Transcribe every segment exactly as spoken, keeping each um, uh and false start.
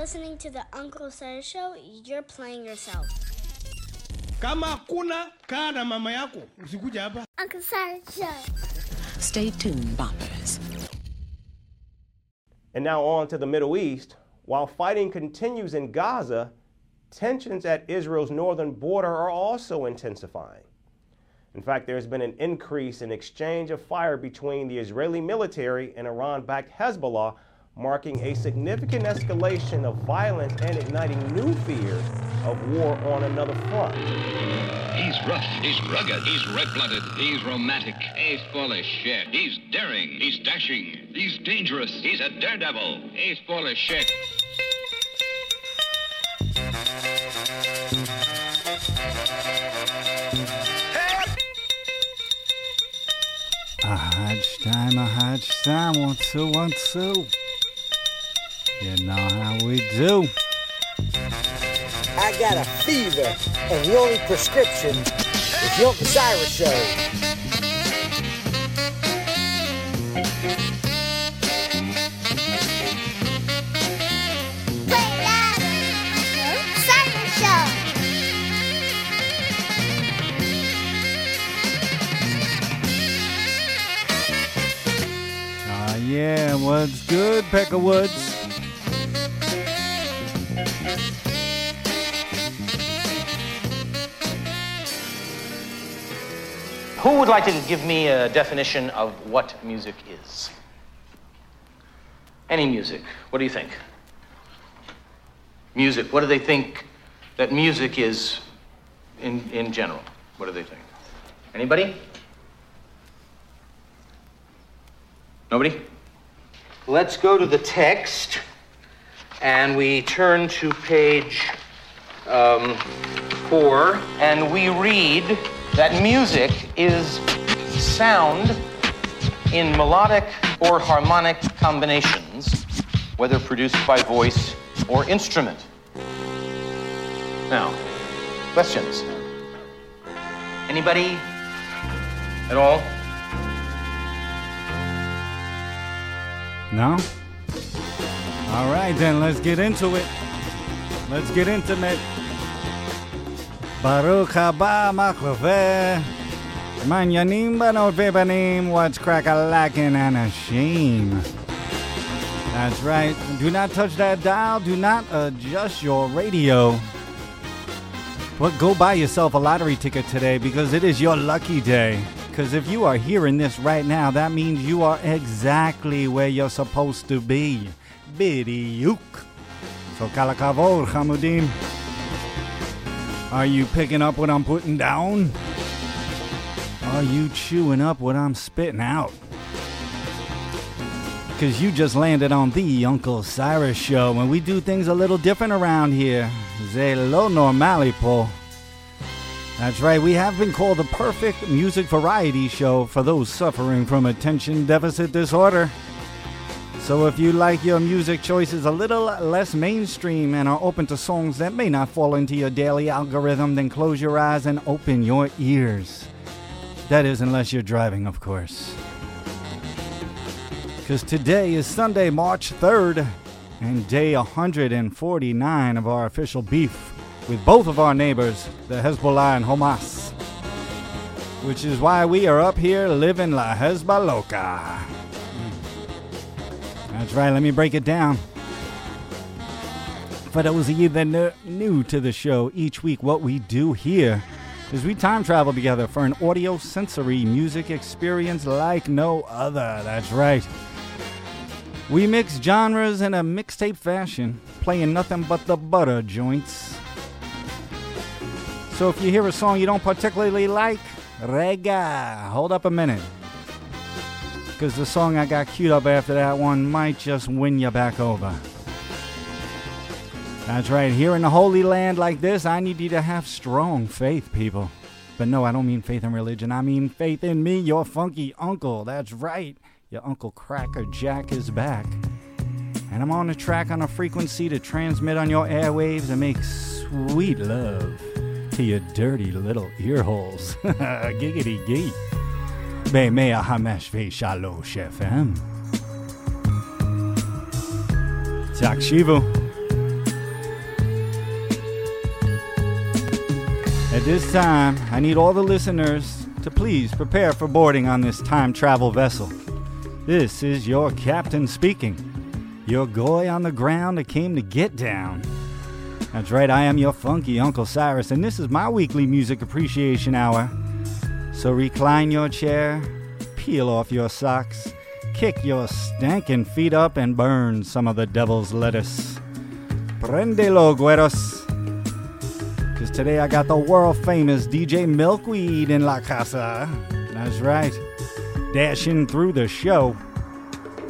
listening to the Uncle Cyrus Show, you're playing yourself. Kama kuna kana mama yako, usikuja hapa. Uncle Cyrus Show. Stay tuned, boppers. And now on to the Middle East. While fighting continues in Gaza, tensions at Israel's northern border are also intensifying. In fact, there's been an increase in exchange of fire between the Israeli military and Iran-backed Hezbollah, marking a significant escalation of violence and igniting new fear of war on another front. He's rough, he's rugged, he's red-blooded, he's romantic, he's full of shit, he's daring, he's dashing, he's dangerous, he's a daredevil, he's full of shit. A hodge time, a hodge time, one, two, one, two. You know how we do. I got a fever, and the only prescription is the Uncle Cyrus Show. Wait up, Uncle Cyrus Show. Ah, yeah, what's good, Peckerwoods? Who would like to give me a definition of what music is? Any music. What do you think? Music. What do they think that music is in, in general? What do they think? Anybody? Nobody? Let's go to the text, and we turn to page um, four, and we read that music is sound in melodic or harmonic combinations, whether produced by voice or instrument. Now, questions? Anybody at all? No? All right, then, let's get into it. Let's get intimate. Baruch haba maklaveh, manyanim banot vebanim, what's crack-a-lackin' and a shame. That's right. Do not touch that dial. Do not adjust your radio. But go buy yourself a lottery ticket today, because it is your lucky day. Because if you are hearing this right now, that means you are exactly where you're supposed to be. Bidiuk. So kalakavor, chamudim. Are you picking up what I'm putting down? Are you chewing up what I'm spitting out? Because you just landed on the Uncle Cyrus Show, and we do things a little different around here. Ze lo normalipo. That's right, we have been called the perfect music variety show for those suffering from attention deficit disorder. So if you like your music choices a little less mainstream and are open to songs that may not fall into your daily algorithm, then close your eyes and open your ears. That is, unless you're driving, of course. Because today is Sunday, March third, and day one hundred forty-nine of our official beef with both of our neighbors, the Hezbollah and Hamas. Which is why we are up here living la Hezba Loca. That's right, let me break it down. For those of you that are new to the show, each week what we do here is we time travel together for an audio-sensory music experience like no other. That's right. We mix genres in a mixtape fashion, playing nothing but the butter joints. So if you hear a song you don't particularly like, rega, hold up a minute. Because the song I got queued up after that one might just win you back over. That's right. Here in the Holy Land like this, I need you to have strong faith, people. But no, I don't mean faith in religion. I mean faith in me, your funky uncle. That's right. Your Uncle Cracker Jack is back. And I'm on the track on a frequency to transmit on your airwaves and make sweet love to your dirty little ear holes. Giggity gee. Takshivu. At this time, I need all the listeners to please prepare for boarding on this time travel vessel. This is your captain speaking, your goy on the ground that came to get down. That's right, I am your funky Uncle Cyrus, and this is my weekly music appreciation hour. So recline your chair, peel off your socks, kick your stankin' feet up, and burn some of the devil's lettuce. Prendelo, güeros. Because today I got the world-famous D J Milkweed in la casa. That's right. Dashing through the show,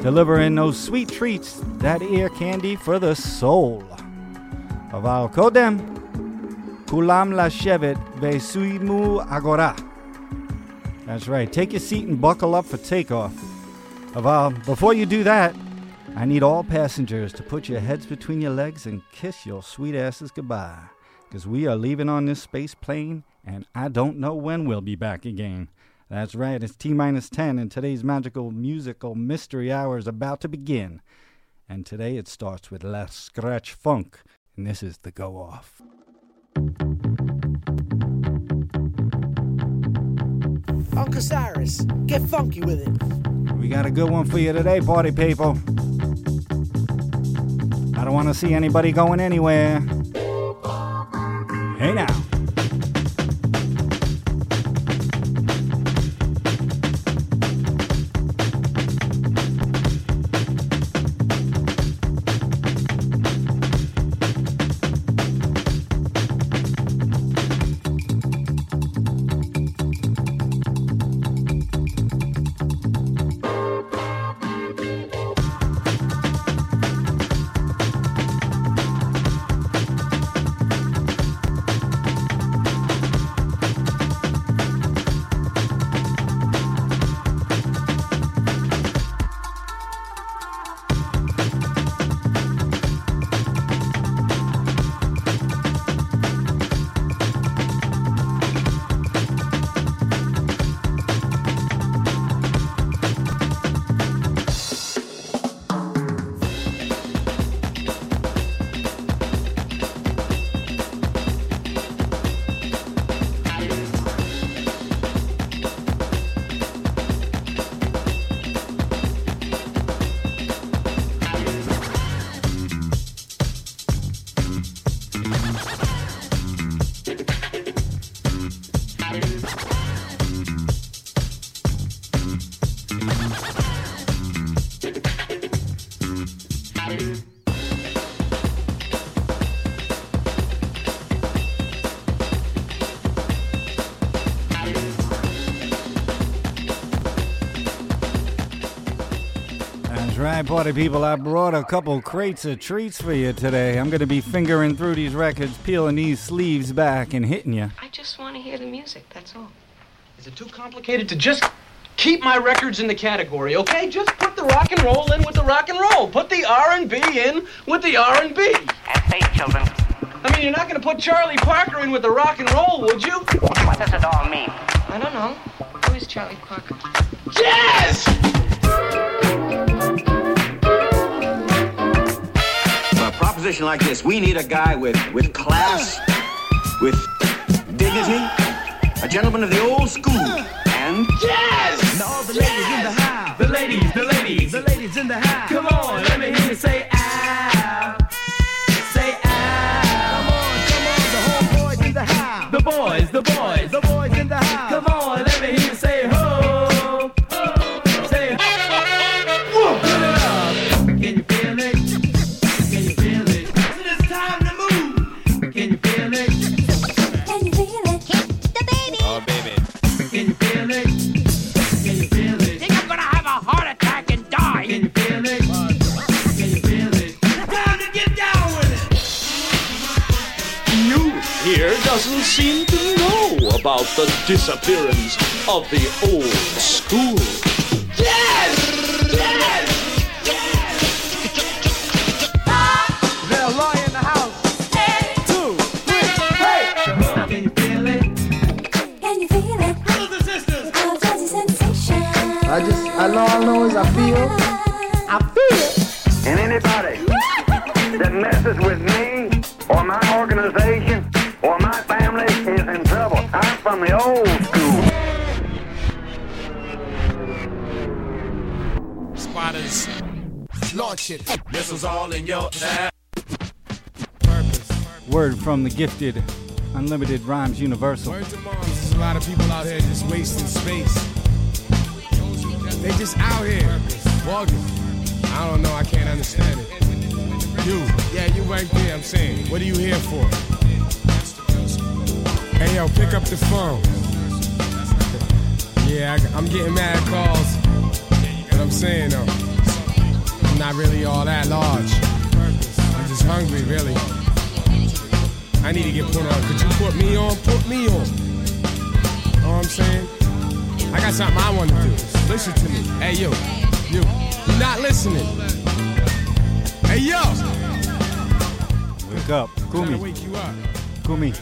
delivering those sweet treats, that ear candy for the soul. Aval kodem, kulam lashevet vesuimu agora. That's right. Take your seat and buckle up for takeoff. Aval, before you do that, I need all passengers to put your heads between your legs and kiss your sweet asses goodbye. Because we are leaving on this space plane, and I don't know when we'll be back again. That's right, it's T minus ten, and today's magical musical mystery hour is about to begin. And today it starts with Le Scratchfunk, and this is the go-off. Uncle Cyrus, get funky with it. We got a good one for you today, party people. I don't want to see anybody going anywhere. Hey now. Party people, I brought a couple crates of treats for you today. I'm going to be fingering through these records, peeling these sleeves back, and hitting you. I just want to hear the music, that's all. Is it too complicated to just keep my records in the category, okay? Just put the rock and roll in with the rock and roll. Put the R and B in with the R and B. That's eight, children. I mean, you're not going to put Charlie Parker in with the rock and roll, would you? What does it all mean? I don't know. Who is Charlie Parker? Jazz! Position like this, we need a guy with with class, with dignity, a gentleman of the old school, and jazz. And all the ladies in the house, the ladies, the ladies, the ladies in the house. Come on, let me hear you say ow, say ow. Come on, come on, the whole boys in the house, the boys, the boys, the boys in the house. Come on, let me hear you say ho, ho, say ho. Put it up, can you feel it? Doesn't seem to know about the disappearance of the old school. Yes! Yes! Yes! Ah! They're lying in the house. Hey! Two, three, hey! Uh-huh. Can you feel it? Can you feel it? Brothers and sisters! It all does a sensation. I just, I know, I know is I feel. I feel it. And anybody that messes with me or my organization or my family is in trouble. from the old school. Spotters, launch it. Missiles all in your ass. Purpose. Word from the gifted. Unlimited rhymes universal. Word to moms. There's a lot of people out here just wasting space. They just out here walking. I don't know. I can't understand it. You, yeah, you right there. I'm saying, what are you here for? Hey, yo, pick up the phone. Yeah, I, I'm getting mad calls. But I'm saying though, I'm not really all that large. I'm just hungry, really. I need to get put on. Could you put me on? Put me on. You know what I'm saying? I got something I want to do. Listen to me. Hey, yo, you. You're not listening. Hey, yo. Wake up. Kumi. Kumi.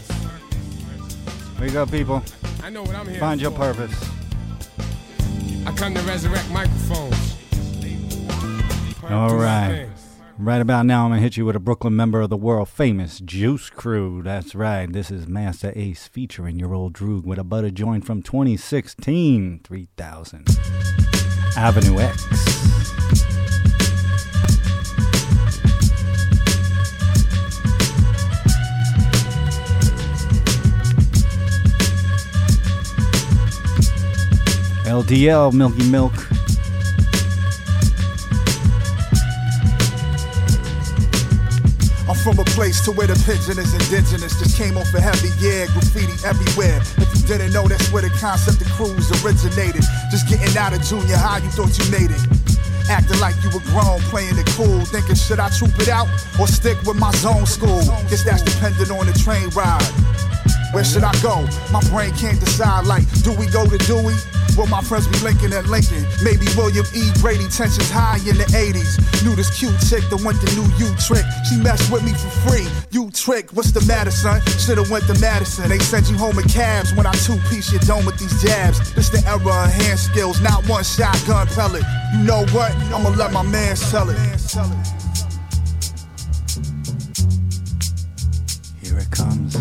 Wake up, people. I know what I'm here Find for. Your purpose. I come to resurrect microphones. All right. Right about now, I'm going to hit you with a Brooklyn member of the world famous Juice Crew. That's right. This is Masta Ace featuring your old Droog with a butter joint from twenty sixteen, three thousand. Avenue X. L D L, Milky Milk. I'm from a place to where the pigeon is indigenous. Just came off a heavy year, graffiti everywhere. If you didn't know, that's where the concept of crews originated. Just getting out of junior high, you thought you made it. Acting like you were grown, playing it cool. Thinking, should I troop it out or stick with my zone school? Guess that's dependent on the train ride. Where should I go? My brain can't decide, like, do we go to Dewey? Will my friends be Lincoln and Lincoln? Maybe William E. Brady, tensions high in the eighties. Knew this cute chick that went the new U-Trick. She messed with me for free. U-Trick, what's the matter, son? Should've went to Madison. They sent you home in cabs when I two-piece your dome with these jabs. This the era of hand skills, not one shotgun pellet. You know what? I'ma let my man sell it. Here it comes.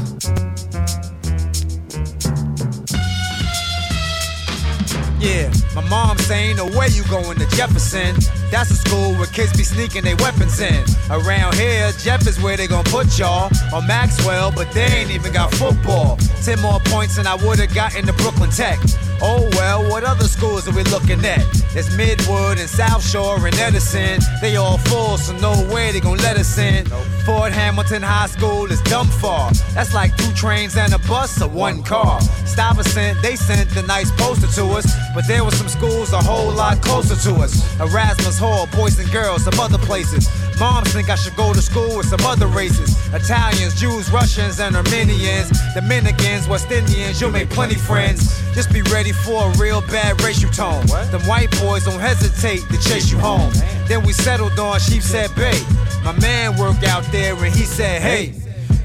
Yeah, my mom saying, no way you going to Jefferson. That's a school where kids be sneaking their weapons in. Around here, Jeff is where they gonna put y'all. Or Maxwell, but they ain't even got football. Ten more points and I would've gotten to Brooklyn Tech. Oh well, what other schools are we looking at? There's Midwood and South Shore and Edison. They all full, so no way they gon' let us in. Fort Hamilton High School is dumb far. That's like two trains and a bus or one car. Stuyvesant, they sent the nice poster to us, but there were some schools a whole lot closer to us. Erasmus Hall, Boys and Girls, some other places. Moms think I should go to school with some other races. Italians, Jews, Russians, and Armenians. Dominicans, West Indians, you'll make plenty friends. Just be ready for a real bad racial tone. Them white boys don't hesitate to chase you home. Then we settled on Sheepshead Bay. My man worked out there and he said, hey,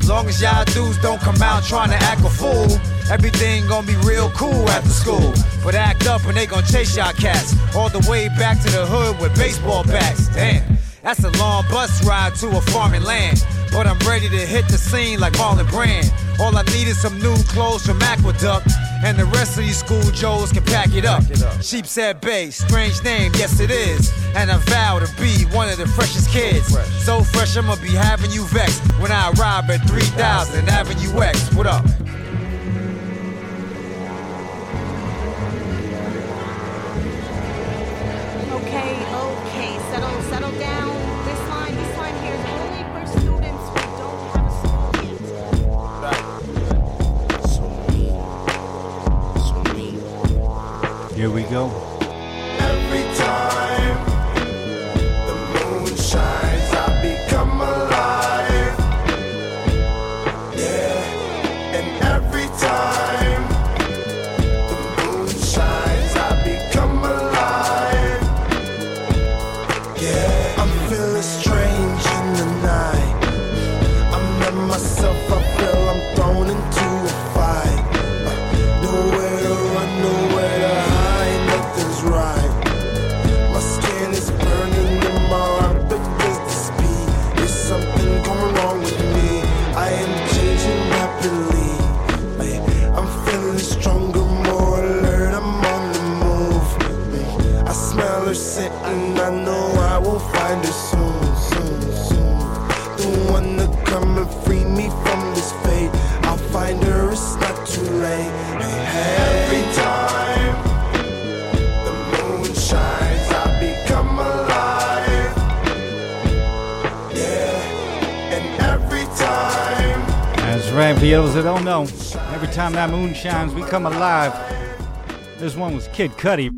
long as y'all dudes don't come out trying to act a fool, everything gon' be real cool after school. But act up and they gon' chase y'all cats all the way back to the hood with baseball bats. Damn. That's a long bus ride to a foreign land. But I'm ready to hit the scene like Marlon Brand. All I need is some new clothes from Aqueduct. And the rest of these school Joes can pack it up. Sheepshead Bay, strange name, yes it is. And I vow to be one of the freshest kids. So fresh, I'ma be having you vexed when I arrive at three thousand Avenue X. What up? Here we go. Every time the moon shines, I become alive. Yeah, and every time the moon shines, I become alive. Yeah, I'm feeling strange in the night. I'm not myself, I feel I'm thrown into a fight. Uh, nowhere to run, nowhere to hide. right, for those that don't know, every time that moon shines, we come alive. This one was Kid Cudi.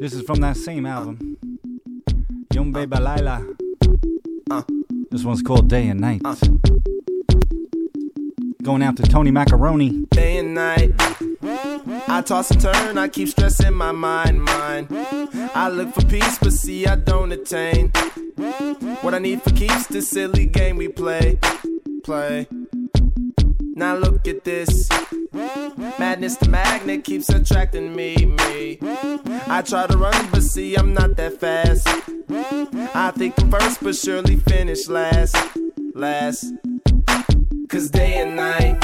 This is from that same album, Yom Be Balayla. This one's called Day and Night. Going out to Tony Macaroni. Day and night, I toss and turn, I keep stressing my mind, mind. I look for peace, but see I don't attain what I need for keeps, this silly game we play, play. Now look at this, madness the magnet keeps attracting me, me. I try to run, but see I'm not that fast. I think I'm first, but surely finish last, last. Cause day and night,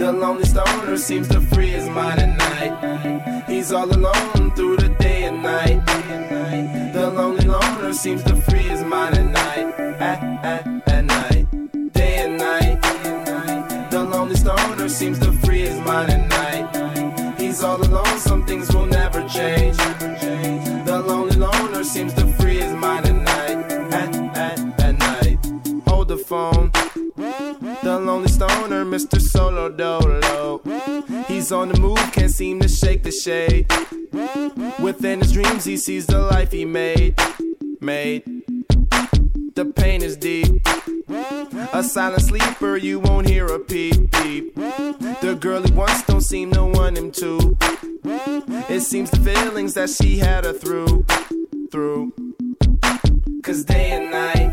the lonely stoner seems to free his mind at night. He's all alone through the day and night. The lonely loner seems to free his mind at night, at, at, at night. Day and night, the lonely stoner seems to free his mind at night. He's all alone, some things will never change. The lonely loner seems to free his mind at night, at, at, at night. Hold the phone. The lonely stoner, Mister Solo Dolo. He's on the move, can't seem to shake the shade. Within his dreams, he sees the life he made, made. The pain is deep. A silent sleeper, you won't hear a peep, peep. The girl he wants don't seem to want him to. It seems the feelings that she had her through, through. Cause day and night,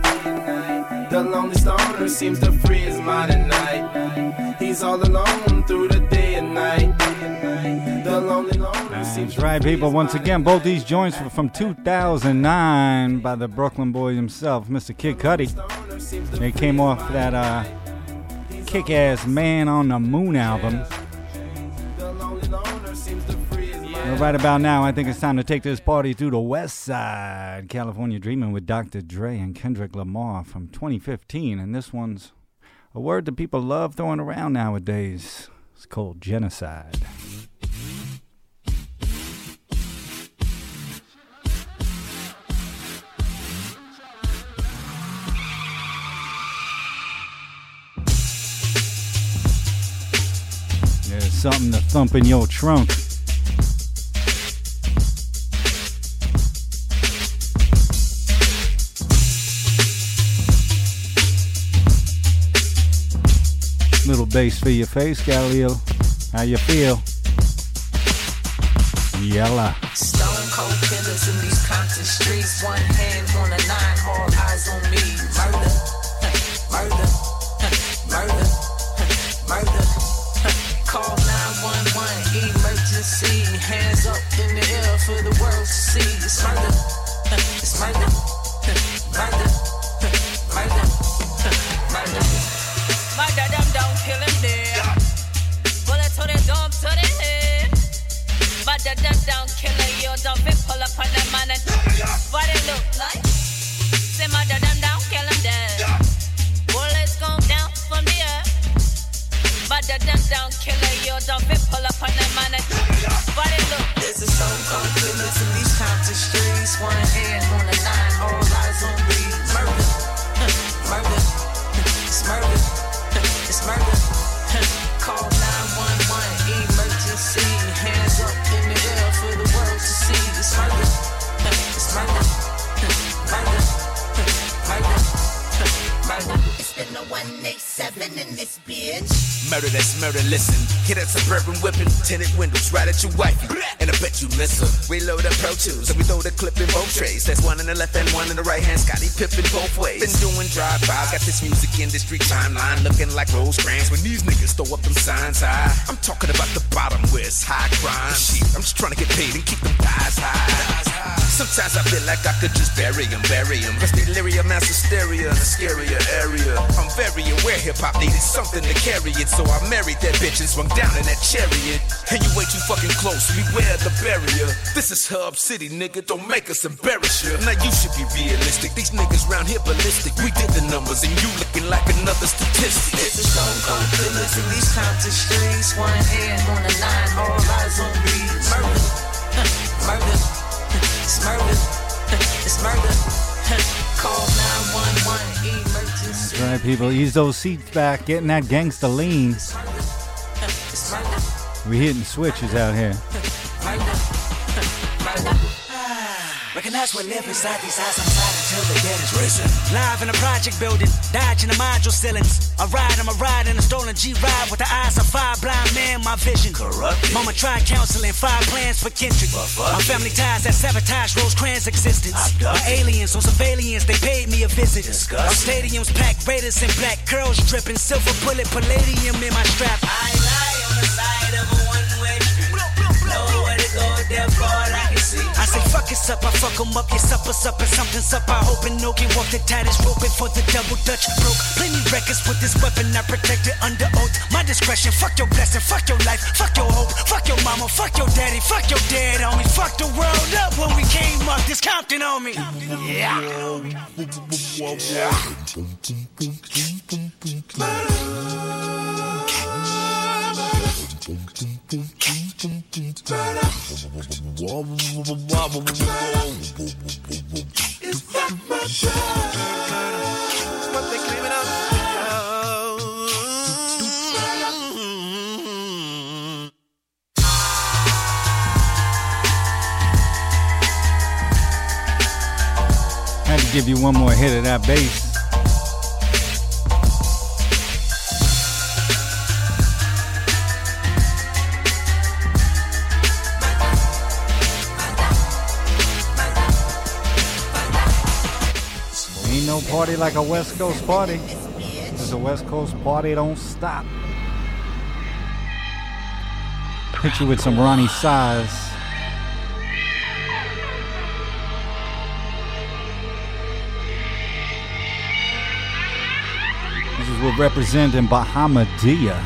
the lonely stoner seems to free his mind at night. He's all alone through the day and night. The lonely loner seems to free his mind at night. That's right, people. Once again, both these joints were from two thousand nine by the Brooklyn boy himself, Mister Kid Cudi. They came off that uh, kick-ass Man on the Moon album. Well, right about now, I think it's time to take this party through the West Side. California Dreamin' with Doctor Dre and Kendrick Lamar from twenty fifteen. And this one's a word that people love throwing around nowadays. It's called genocide. There's something to thump in your trunk. Little bass for your face, Galileo. How you feel? Yella. Stone cold killers in these Compton streets. One hand on a nine, all eyes on me. Murder, murder, murder, murder. Call nine one one, emergency. Hands up in the air for the world to see. It's murder, it's murder, murder, murder, murder. Murder them down, kill him there. Bullet to the dome, to the head. Murder them down, kill him. You don't be pull up on them man and what it look like. Say murder them down, kill him there. Bullets go down from the earth. Murder them down, kill him. You don't be pull up on them man and what it look. There's a stone cold killer in these Compton streets. One hand on the line, all eyes on me. Murder, murder, it's murder. It's murder. Call nine one one, emergency. Hands up in the air for the world to see. It's murder. It's murder. Murder. Murder. Murder. It's been a one eighty-seven in this bitch. Murder, that's murder. Listen, hit a suburban whipping, tinted windows right at your wife. And I bet you miss her. Reload up pro tools, so we throw the clip in both trays. That's one in the left and one in the right hand. Scotty Pippin both ways. Been doing drive-bys, got this music industry timeline looking like Rosecrans when these niggas throw up them signs high. I'm talking about the bottom where it's high crime. Shit, I'm just trying to get paid and keep them thighs high. Sometimes I feel like I could just bury them, bury them. That's delirium, mass hysteria, in a scarier area. I'm very aware hip-hop needed something to carry it, so I married that bitch and swung down in that chariot. And you way too fucking close, beware the barrier. This is Hub City, nigga, don't make us embarrass you. Now you should be realistic, these niggas round here ballistic. We did the numbers and you looking like another statistic. It's a stone cold killer in these Compton streets. One hand on the line, all eyes on me. Murder, murder, it's murder, it's murder. Call nine one one, emergency. That's right, people. Ease those seats back, getting that gangsta lean. We hitting switches out here. Recognize what live inside these eyes, I'm tired until the dead is risen. Live in a project building, dodging the module ceilings. I ride, I'm a ride in a stolen G-Ride with the eyes of five blind men, my vision. Corrupted. Mama tried counseling, five plans for Kendrick. My family ties that sabotage Rosecrans' existence. My aliens on surveillance, they paid me a visit. Our stadiums packed, Raiders in black, curls dripping, silver bullet, palladium in my strap. I lie on the side of a one-way street. Nowhere to go, therefore I can see. I say fuck it's up, I fuck em up, yes up, it's up, and something's up. I hope and no can walk the tightest rope before the double dutch broke. Plenty records with this weapon, I protect it under oath. My discretion, fuck your blessing, fuck your life, fuck your hope, fuck your mama, fuck your daddy, fuck your dad on me. Fuck the world up when we came up, this Compton on me. Yeah. It's not my job, but they claim it up. I had to give you one more hit of that bass. No party like a West Coast party. Cause a West Coast party don't stop. Hit you with some Ronnie Size. This is what representing Bahamadia.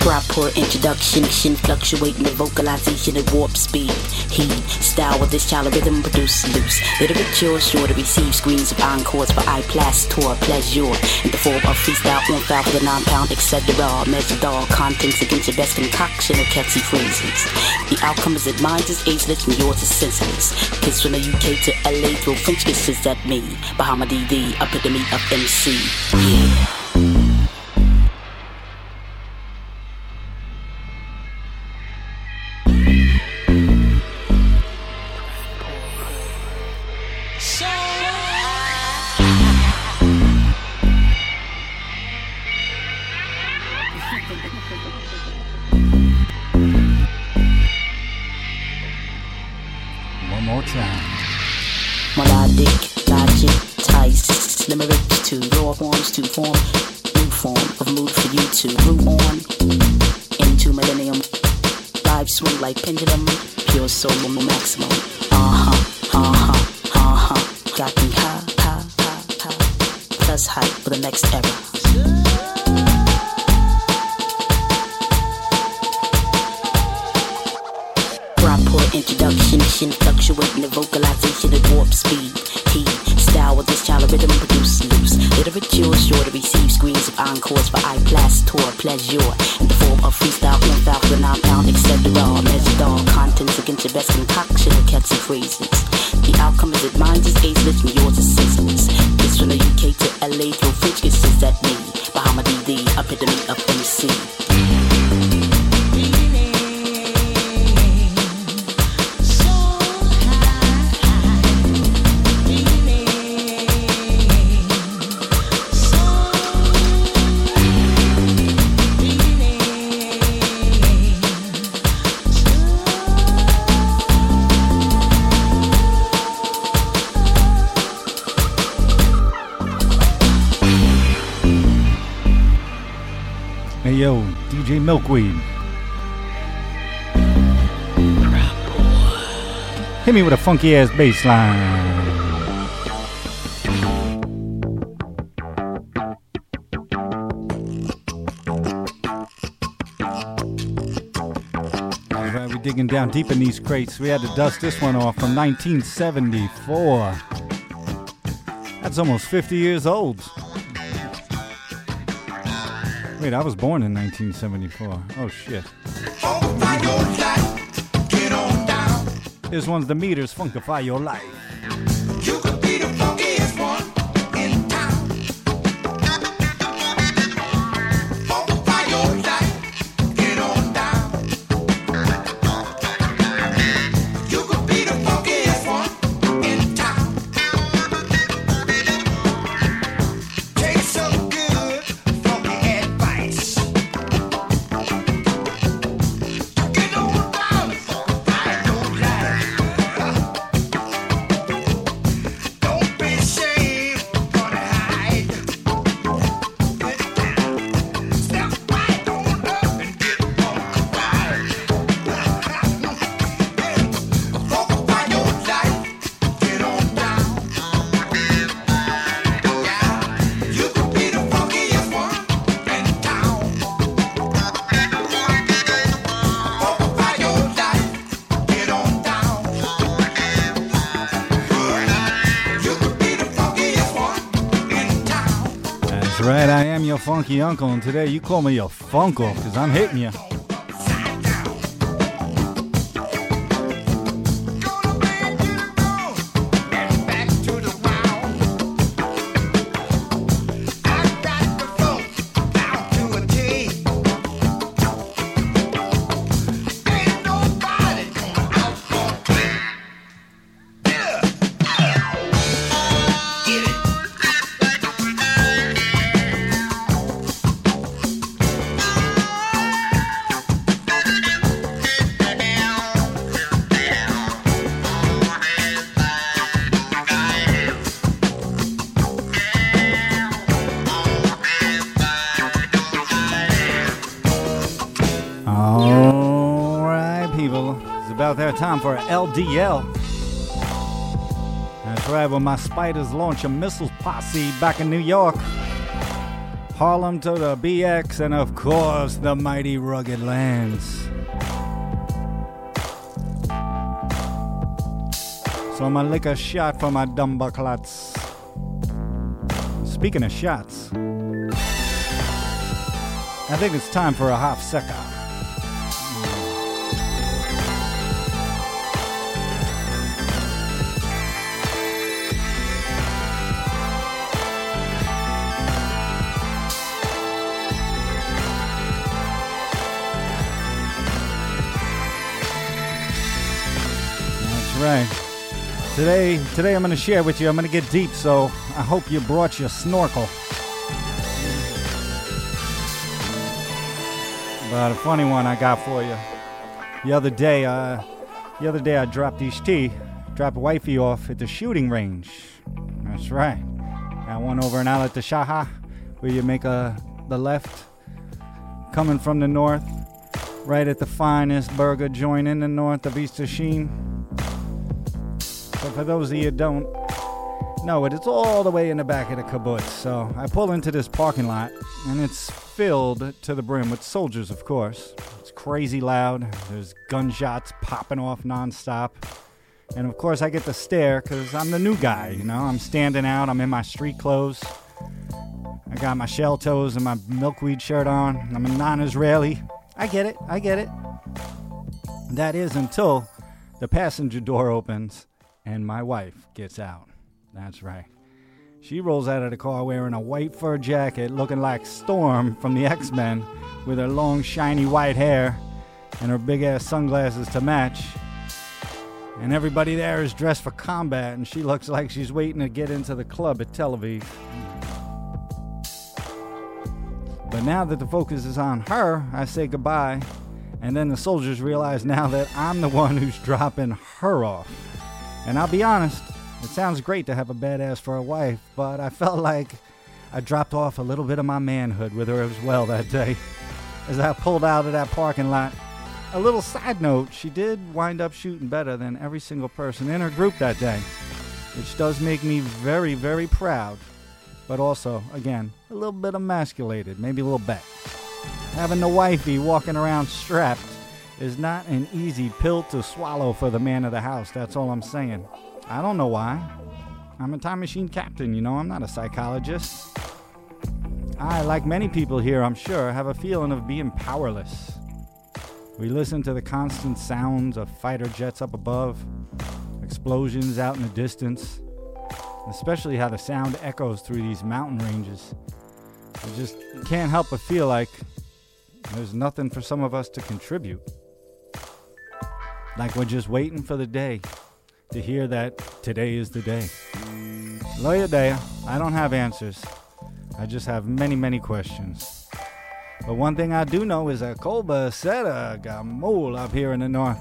Proper introduction, fluctuating the vocalization at warp speed. He, style with this child rhythm produced loose. Literature sure to receive screens of encores for I plastour pleasure in the form of freestyle on foul for the nine-pound, et cetera. Measured all contents against your best concoction of catchy phrases. The outcome is that mine is ageless and yours is senseless. Kids from the U K to L A throw French kisses at me. Bahamadia, the epitome of M C. Yeah. Yo, D J Milkweed. Hit me with a funky ass bass line. Alright, we're digging down deep in these crates. We had to dust this one off from nineteen seventy-four. That's almost fifty years old. Wait, I was born in nineteen seventy-four. Oh, shit. This one's The Meters, Funkify Your Life. You could be the funkiest one in town. Funkify your life, get on down. You could be the funkiest one in town. Take some good funky advice. Get on down, funkify your life. Don't be ashamed or hide. Step right on up and get funkified. Funkify your life, get on down. You could be the funkiest one in town. Funkify your life, get on down. You could be the funkiest one in town. That's right, I am your funky uncle, and today you call me your funkle, because I'm hitting you. All right, people. It's about that time for L D L. That's right, when my spiders launch a missile posse back in New York, Harlem to the B X, and of course, the mighty rugged lands. So I'm gonna lick a shot for my dumb bucklats. Speaking of shots, I think it's time for a half seca. Right. Today, today I'm going to share with you. I'm going to get deep, so I hope you brought your snorkel. But a funny one I got for you. The other day, uh, the other day I dropped Ish T, dropped wifey off at the shooting range. That's right. I went over and out at the Shaha, where you make a the left, coming from the north, right at the finest burger joint in the north of East Sheen. But for those of you who don't know it, it's all the way in the back of the kibbutz. So I pull into this parking lot, and it's filled to the brim with soldiers, of course. It's crazy loud. There's gunshots popping off nonstop. And, of course, I get to stare because I'm the new guy, you know. I'm standing out. I'm in my street clothes. I got my shell toes and my milkweed shirt on. I'm a non-Israeli. I get it. I get it. That is until the passenger door opens. And my wife gets out. That's right. She rolls out of the car wearing a white fur jacket, looking like Storm from the X-Men, with her long, shiny white hair and her big-ass sunglasses to match. And everybody there is dressed for combat, and she looks like she's waiting to get into the club at Tel Aviv. But now that the focus is on her, I say goodbye, and then the soldiers realize now that I'm the one who's dropping her off. And I'll be honest, it sounds great to have a badass for a wife, but I felt like I dropped off a little bit of my manhood with her as well that day as I pulled out of that parking lot. A little side note, she did wind up shooting better than every single person in her group that day, which does make me very, very proud, but also, again, a little bit emasculated, maybe a little bit. Having the wifey walking around strapped is not an easy pill to swallow for the man of the house. That's all I'm saying. I don't know why. I'm a time machine captain, you know. I'm not a psychologist. I, like many people here, I'm sure, have a feeling of being powerless. We listen to the constant sounds of fighter jets up above, explosions out in the distance, especially how the sound echoes through these mountain ranges. You just can't help but feel like there's nothing for some of us to contribute. Like we're just waiting for the day to hear that today is the day. Loyadea, I don't have answers. I just have many, many questions. But one thing I do know is that Kolba Seta got mole up here in the north.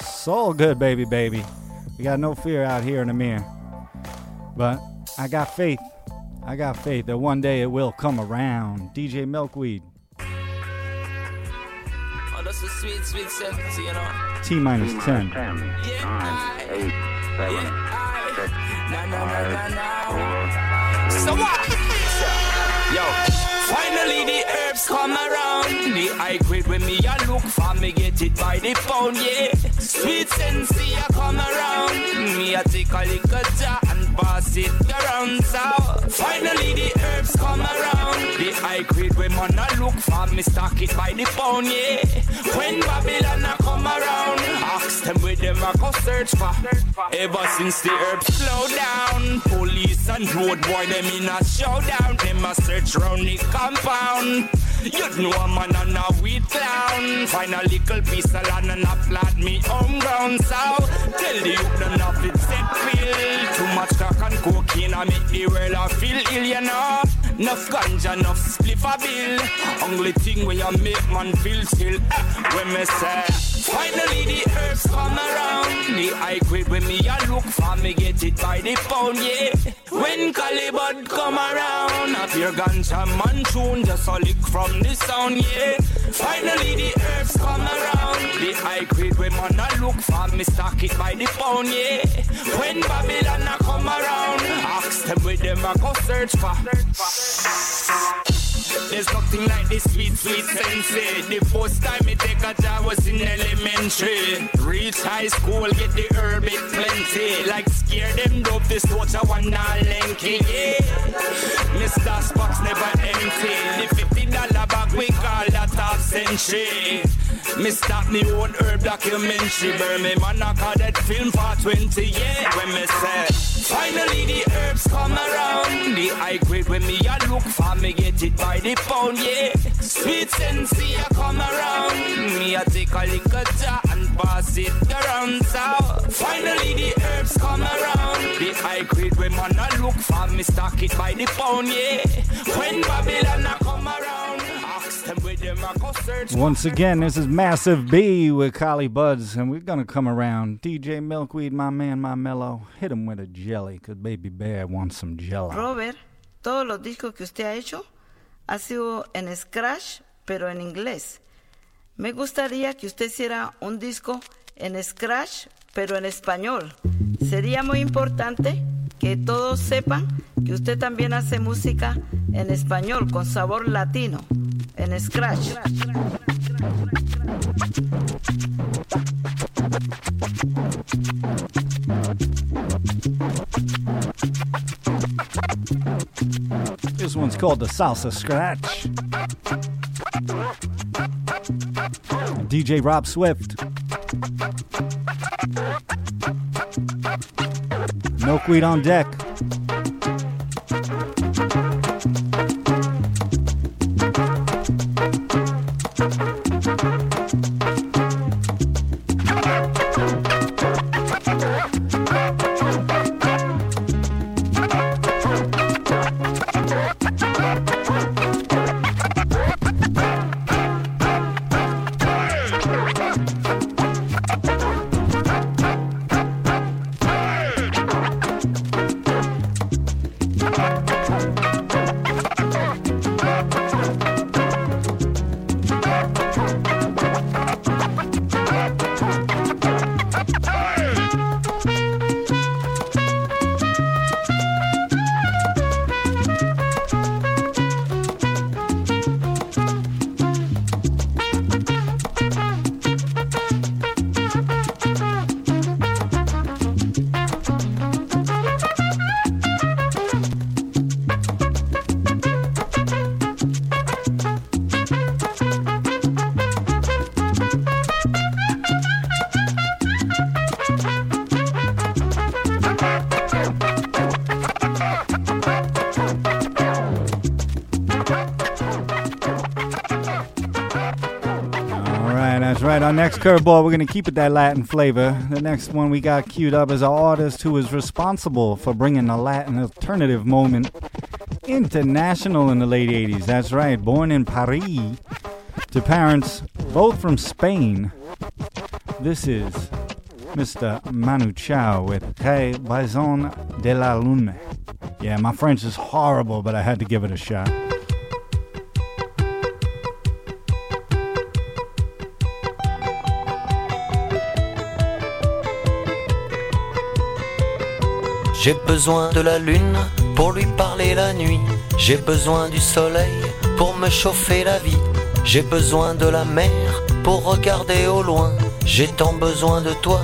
It's all good, baby, baby. We got no fear out here in the mirror. But I got faith. I got faith that one day it will come around. D J Milkweed. Oh, that's a sweet, sweet seventy, you know. T minus ten. ten. Yeah, nine, eight, seven, yeah, six, nine, nine, nine, nine. So what? Yo. Finally the herbs come around. The high grade when me I look for me get it by the pound, yeah. Sweet sensei I come around. Me I take a little jar and pass it around. So finally the herbs come around. The high grade when man I look for me stock it by the pound, yeah. When Babylon I come around, ask them where them I go search for. Ever since the herbs slow down, police and road boy them in a showdown. Them I search round it compound. You'd know a man and a weed clown. Find a little piece of land and a flat me home ground. So tell the youth none of it set feel. Too much crack and cocaine I make the world I feel ill, you know. Enough ganja, enough spliff a bill. Only thing where you make man feel chill. When me say finally the herbs come around. The high grade when me I look for me get it by the pound, yeah. When CollieBudz come around, up your ganja man tune, just a lick from the sound, yeah. Finally the herbs come around. The high grade when man I look for me stock it by the pound, yeah. When Babylon I come around, ask them where them I go search for. There's nothing like this sweet, sweet sensei. The first time I take a job was in elementary. Reach high school, get the herb, it plenty. Like scare them dope, this watch I want not lanky, yeah. Mister Spock's never empty. The fifty dollar bag, we call that half century. Me start me own herb documentary. Burn me man, I call that film for twenty, yeah. When me say finally the herbs come around. The high grade when me I look for me get it by the pound, yeah. Sweet sensei I come around. Me I take a little jar and pass it around. So finally the herbs come around. The high grade when man I look for me stock it by the pound, yeah. When Babylon I come around. Once again, this is Massive B with CollieBudz, and we're gonna come around. D J Milkweed, my man, my mellow, hit him with a jelly, cause Baby Bear wants some jelly. Robert, todos los discos que usted ha hecho ha sido en scratch, pero en inglés. Me gustaría que usted hiciera un disco en scratch, pero en español. Sería muy importante que todos sepan que usted también hace música en español con sabor latino. En scratch. This one's called the Salsa Scratch. D J Rob Swift. Milkweed on deck. our next curveball, we're going to keep it that Latin flavor. The next one we got queued up is an artist who is responsible for bringing the Latin alternative moment international in the late eighties. That's right, born in Paris to parents both from Spain. This is Mister Manu Chao with Que Bison de la Lune. Yeah, my French is horrible, but I had to give it a shot. J'ai besoin de la lune pour lui parler la nuit. J'ai besoin du soleil pour me chauffer la vie. J'ai besoin de la mer pour regarder au loin. J'ai tant besoin de toi,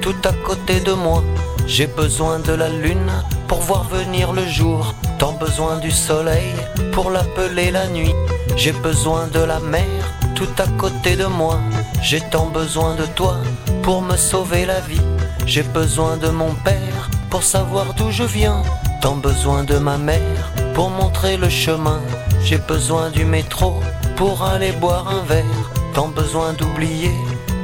tout à côté de moi. J'ai besoin de la lune pour voir venir le jour. Tant besoin du soleil pour l'appeler la nuit. J'ai besoin de la mer, tout à côté de moi. J'ai tant besoin de toi pour me sauver la vie. J'ai besoin de mon père pour savoir d'où je viens. Tant besoin de ma mère pour montrer le chemin. J'ai besoin du métro pour aller boire un verre. Tant besoin d'oublier,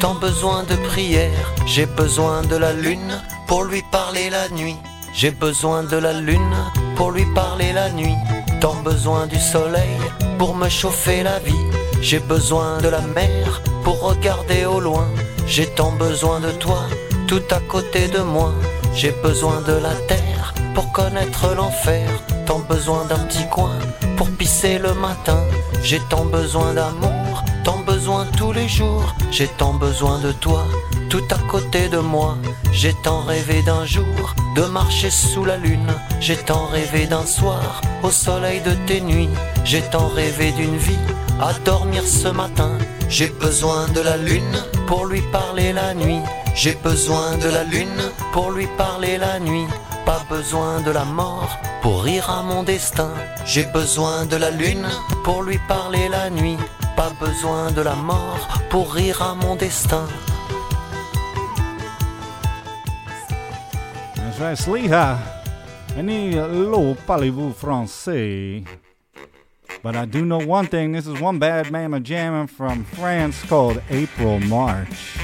tant besoin de prière. J'ai besoin de la lune pour lui parler la nuit. J'ai besoin de la lune pour lui parler la nuit. Tant besoin du soleil pour me chauffer la vie. J'ai besoin de la mer pour regarder au loin. J'ai tant besoin de toi, tout à côté de moi. J'ai besoin de la terre pour connaître l'enfer. Tant besoin d'un petit coin pour pisser le matin. J'ai tant besoin d'amour, tant besoin tous les jours. J'ai tant besoin de toi, tout à côté de moi. J'ai tant rêvé d'un jour de marcher sous la lune. J'ai tant rêvé d'un soir au soleil de tes nuits. J'ai tant rêvé d'une vie à dormir ce matin. J'ai besoin de la lune pour lui parler la nuit. J'ai besoin de la lune pour lui parler la nuit. Pas besoin de la mort pour rire à mon destin. J'ai besoin de la lune pour lui parler la nuit. Pas besoin de la mort pour rire à mon destin. That's right, Sliha. I need a little parlez-vous français. But I do know one thing, this is one bad mama jamming from France called April March.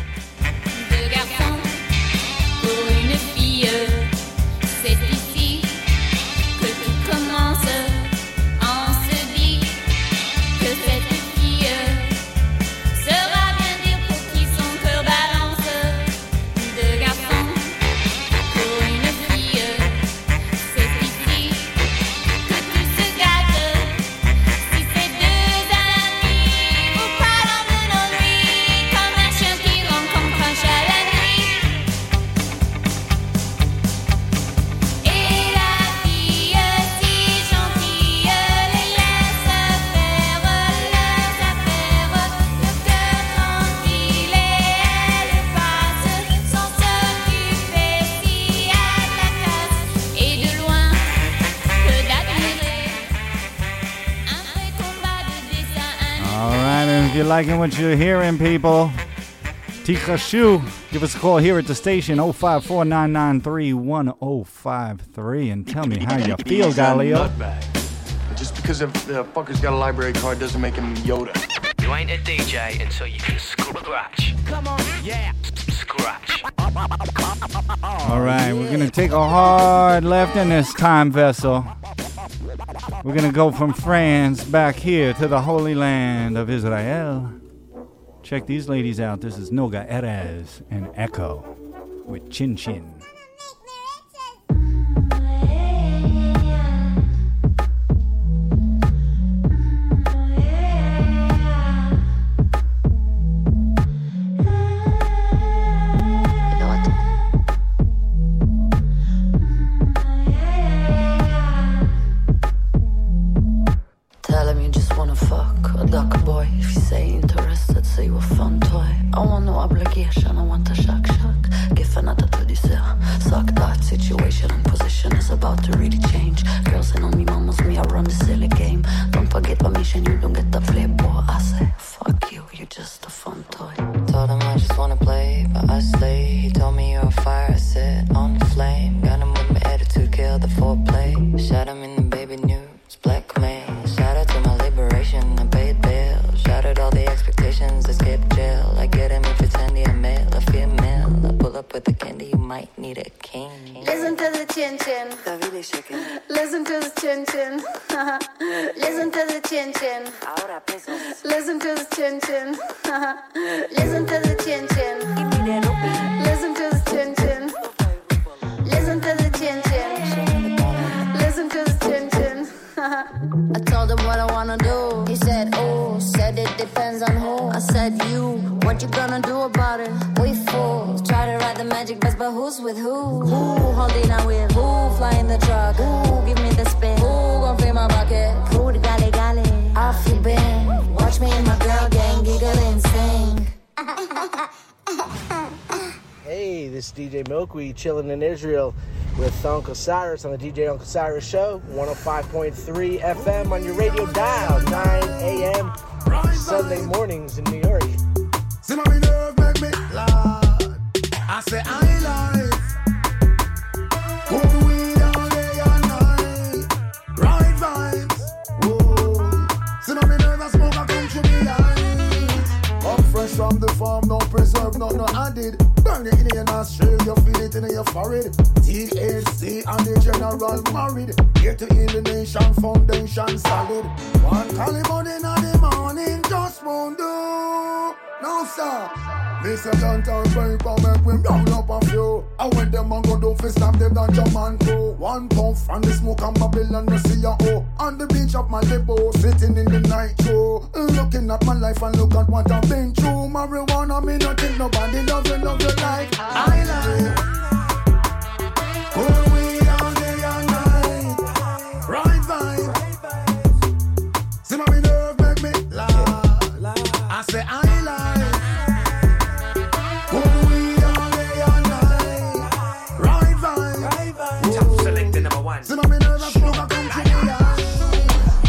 Liking what you're hearing, people. Tika Shu, give us a call here at the station oh five four, nine nine three, one oh five three and tell me how you feel, Galileo. Just because a fucker's got a library card doesn't make him Yoda. You ain't a D J until you can scratch. Come on, yeah, scratch. All right, we're gonna take a hard left in this time vessel. We're going to go from France back here to the holy land of Israel. Check these ladies out. This is Noga Erez and Echo with Chin Chin. All the expectations, escape jail. I get him if it's need a king. Listen to the chin chin. Listen to the chin chin. Listen to the chin chin. Listen to the chin chin. Listen to the chin chin. Listen to the chin chin. Listen to the chin chin. Listen to the chin chin. I told him what I wanna do. He said, oh, said it depends on who. I said, you, what you gonna do about it? We fools try to ride the magic bus, but who's with who? Who holding our wheel? Who flying the truck? Who give me the spin? Who gon' fill my bucket? Who the galley galley? Off you been. Watch me and my girl gang giggle and sing. Hey, this is D J Milkweed chilling in Israel with Uncle Cyrus on the D J Uncle Cyrus Show, one oh five point three F M on your radio dial, nine a.m. Sunday mornings in New York. See my nerve make me loud. I say I lies. Cold weed all day and night. Right vibes. Whoa. See my nerve and smoke I come to me eyes. Up fresh from the farm, no preserve, no no added. Burn it in your nostrils, you feel it in your forehead. T H C and the general married. Here to heal the nation, foundation solid. One CollieBudz in the morning, just won't do. No sir. Listen, don't tell me, but make we round up a few. And when them man go do fist stamp, them don't jump and go. One pump from the smoke and Babylon, no see ya oh. On the beach of my label, sitting in the night show. Looking at my life and look at what I've been through. Marijuana, me not think nobody love you, love you. Like I like oh, we all day and night. Right vibes. See my nerve make me laugh. I say I like oh, we all day and night. Right vibes. Top select the number one. See my nerve make me laugh.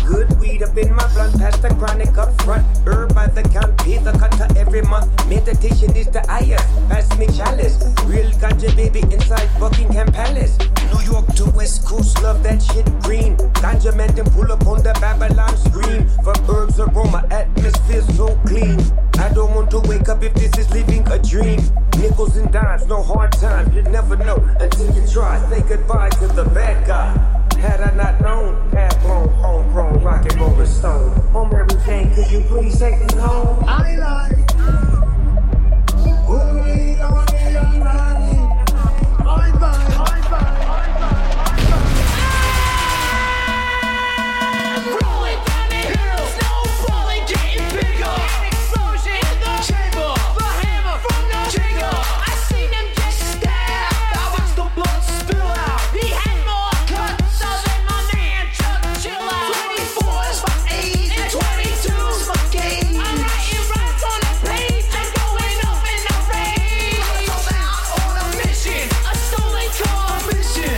Good weed up in my blunt, past the chronic up front. Herb by the count, pay the cutter every month. Meditation is the highest. Pass me chalice. Real ganja baby inside Buckingham Palace. New York to West Coast, love that shit green. Ganja man then pull up on the Babylon screen. From herbs aroma, atmosphere so clean. I don't want to wake up if this is living a dream. Nickels and dimes, no hard times. You never know until you try. Say goodbye to the bad guy. Had I not known, had blown, homegrown, rock and roll and stone. Home everything, could you please take me home? I like oh, we don't need a ride. I buy, I buy, I buy, I buy. Rolling down the hill, snow falling, getting bigger. An explosion in the chamber, the hammer from the trigger. I seen them get stabbed, I watched the blood spill out. He had more cuts than my man Chuck Chill out. twenty-fours, my eight, and twenty-twos, my game. I'm writing rhymes on the page, I'm going up in the rain. I'm so out on a mission, a stolen commission.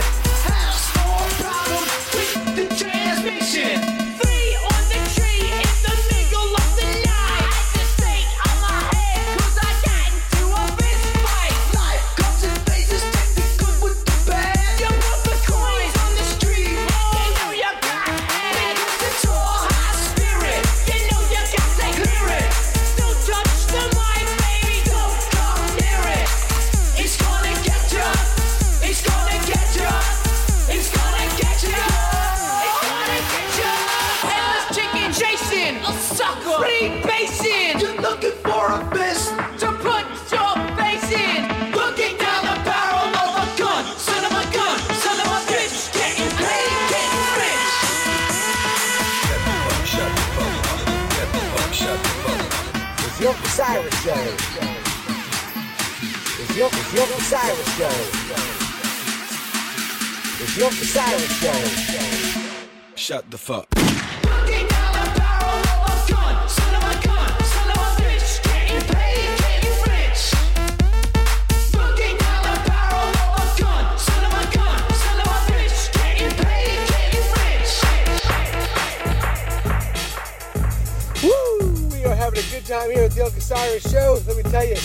Have small problems with the transmission. Three on the tree in the middle of the night. I had the stake on my head, cause I got into a fist fight. Life comes in phases, take the good with the bad. You want the coins on the street, you know you got it. It's a tall, high spirit, you know you got to hear it. Don't touch the mic, baby, don't come near it. It's gonna get ya, it's gonna get ya, it's gonna get ya, it's gonna get ya. Headless chicken chasing, a sucker, free basin. You're looking for a fist to put your face in. Looking down the barrel of a gun, son of a gun, son of a bitch, getting paid, getting rich. It's the Uncle Cyrus Show. It's the Uncle it's the Uncle Cyrus Show. It's the Uncle Cyrus Show. Shut the fuck. Looking down the barrel of a gun, son of a gun, son of a bitch, getting paid, getting rich. Looking down the barrel of a gun, son of a gun, son of a bitch, getting paid, getting rich. Woo! We are having a good time here at the Uncle Cyrus Show. Let me tell you.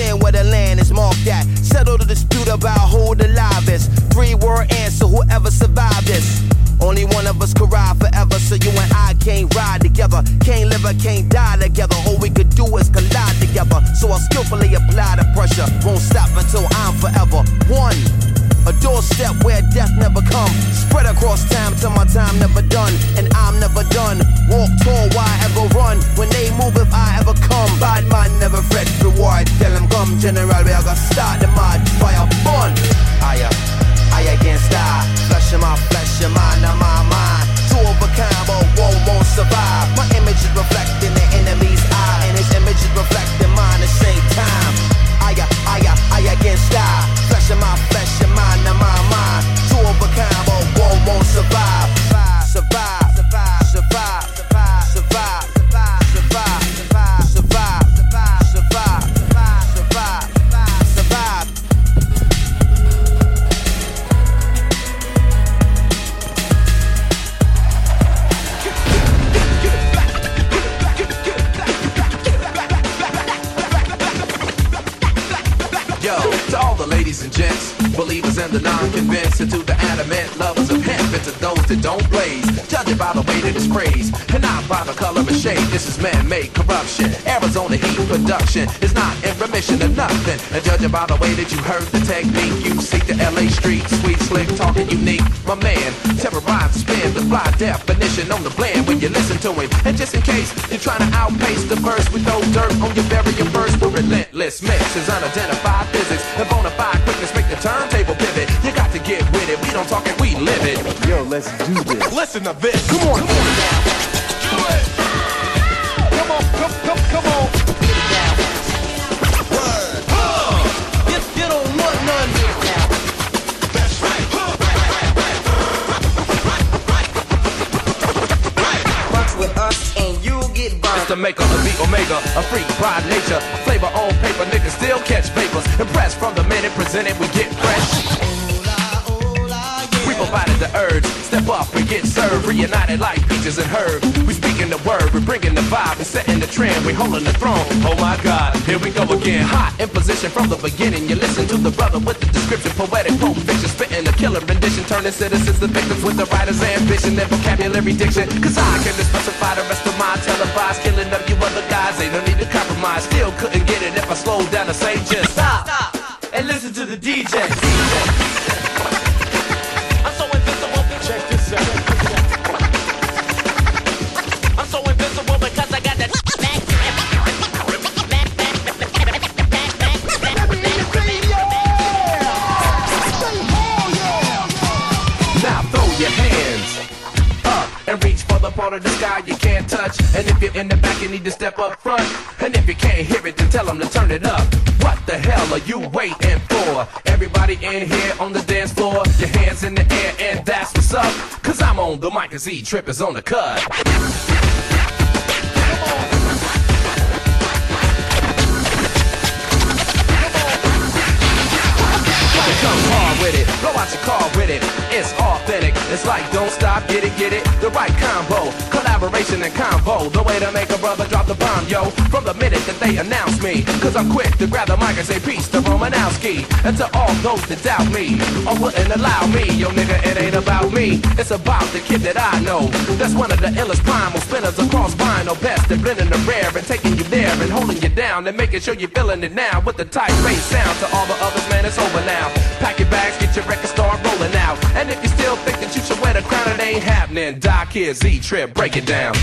understand where the land is marked at. Settle the dispute about who the live is. Three word answer, whoever survived this. Only one of us could ride forever, so you and I can't ride together. Can't live or can't die together. All we could do is collide together. So I'll skillfully apply the pressure. Won't stop until I'm forever one. A doorstep where death never come. Spread across time till my time never done. And I'm never done. Walk tall, why ever run? When they move, if I ever come. Bad man never fret reward. Tell them come, general, we are gonna start the march. Fire fun. I, I against I. Flesh in my flesh, in mine, not my mind. Two of a kind, but one won't survive. My image is reflecting the enemy's eye. And his image is reflecting mine at the same time. I, I, I against I. Flesh in my flesh. And the non-convinced, and to the adamant lovers of hemp, and to those that don't blaze, judge it by the way that it's praised, and not by the color and shade. This is man-made corruption. Arizona heat production is not in remission of nothing, and judging by the way that you heard the technique, you seek the L A street, sweet, slick, talking unique. My man, terrorized, spin the fly definition on the blend when you listen to him. And just in case you're trying to outpace the verse, with no dirt on your barrier verse, the relentless mix is unidentified physics, and bona fide quickness make the turntable pivot. You got to get with it. We don't talk it, we live it. Yo, let's do this. Listen to this. Come on, come on now. Do it. Come on, come, come, come on. Get it down. Word. Huh. You, you don't want none. Get it down. That's right. Huh. Right, right, right. Right, right, right. Right. Box with us and you get boxed. It's the maker, the beat omega, a freak by nature. Flavor on paper, niggas still catch vapors. Impressed from the minute presented, we get fresh. Provided the urge, step up and get served. Reunited like peaches and herb. We speaking the word, we bringing the vibe and setting the trend. We holding the throne. Oh my God, here we go again. Hot in position from the beginning. You listen to the brother with the description, poetic, pulp fiction, spitting the killer rendition, turning citizens to victims with the writer's ambition and vocabulary diction. Cause I can specify the rest of my televised killing of you other guys. Ain't no need to compromise. Still couldn't get it if I slowed down to say just stop, stop and listen to the D J. D J. Of the sky you can't touch, and if you're in the back you need to step up front, and if you can't hear it then tell them to turn it up. What the hell are you waiting for? Everybody in here on the dance floor, your hands in the air and that's what's up, cause I'm on the mic and Z-Trip is on the cut. Come hard with it, blow out your car with it. It's authentic, it's like don't stop, get it, get it. The right combo, collaboration and convo. The way to make a brother drop the bomb, yo. From the minute that they announce me, cause I'm quick to grab the mic and say peace to Romanowski. And to all those that doubt me, or wouldn't allow me, yo nigga, it ain't about me. It's about the kid that I know. That's one of the illest primal spinners across vinyl. Best at blending the rare and taking you there and holding you down and making sure you're feeling it now with the tight bass sound. To all the others, man, it's over now. Pack your bags, get your record, start rolling out. And if you still think that you should wear the crown, it ain't happening. Doc here, Z-Trip, break it down.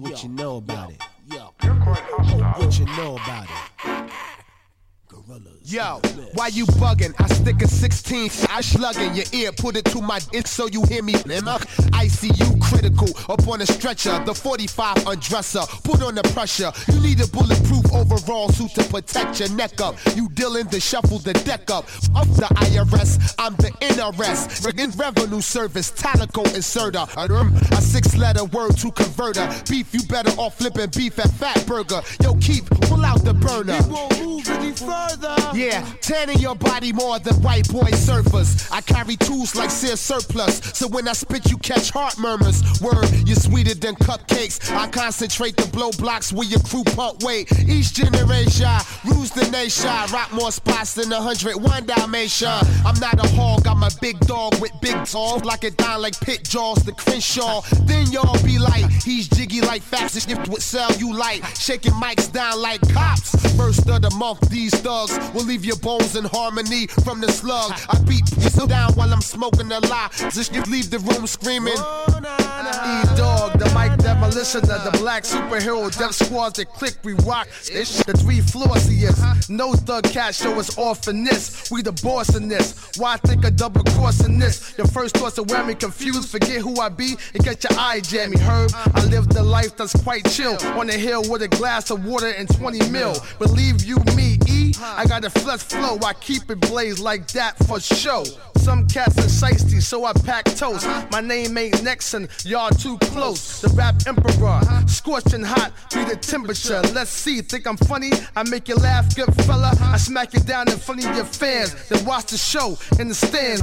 What you know about it? Yo, what you know about it? Yo, why you bugging? I stick a sixteen, I slug in your ear, put it to my itch so you hear me. I C U critical, up on a stretcher, the forty-five undresser, put on the pressure. You need a bulletproof overall suit to protect your neck up. You dealing the shuffle the deck up. Up the I R S, I'm the N R S. Riggin' Revenue Service, Talico inserter. A six-letter word to converter. Beef, you better off flipping beef at Fat Burger. Yo, keep, pull out the burner. We won't move any further. Yeah, tanning your body more than white boy surfers. I carry tools like Sears surplus, so when I spit you catch heart murmurs. Word, you're sweeter than cupcakes. I concentrate the blow blocks where your crew pump weight. Each generation rules the nation. Rock more spots than one hundred one Dalmatian. I'm not a hog, I'm a big dog with big jaws. Lock it down like pit jaws to Crenshaw. Then y'all be like, he's jiggy like facts. This shit would sell you like shaking mics down like cops. First of the month, these thugs will leave your bones in harmony from the slug. I beat you down while I'm smoking a lie. Just leave the room screaming. Oh, nah, nah, E-Dog, the mic demolitioner, the black superhero, death squads that click, we rock. This shit, the three flossiest. No thug cat show us off in this. We the boss in this. Why think of double crossing this? Your first thoughts are wearing me confused. Forget who I be and get your eye jammy, Herb. I live the life that's quite chill. On the hill with a glass of water and twenty mil. Believe you me, E, I got the flesh flow, I keep it blazed like that for show. Some cats are shiesty, so I pack toast. My name ain't Nexon, y'all too close. The rap emperor, scorching hot, be the temperature. Let's see, think I'm funny? I make you laugh, good fella. I smack you down in front of your fans, then watch the show in the stands.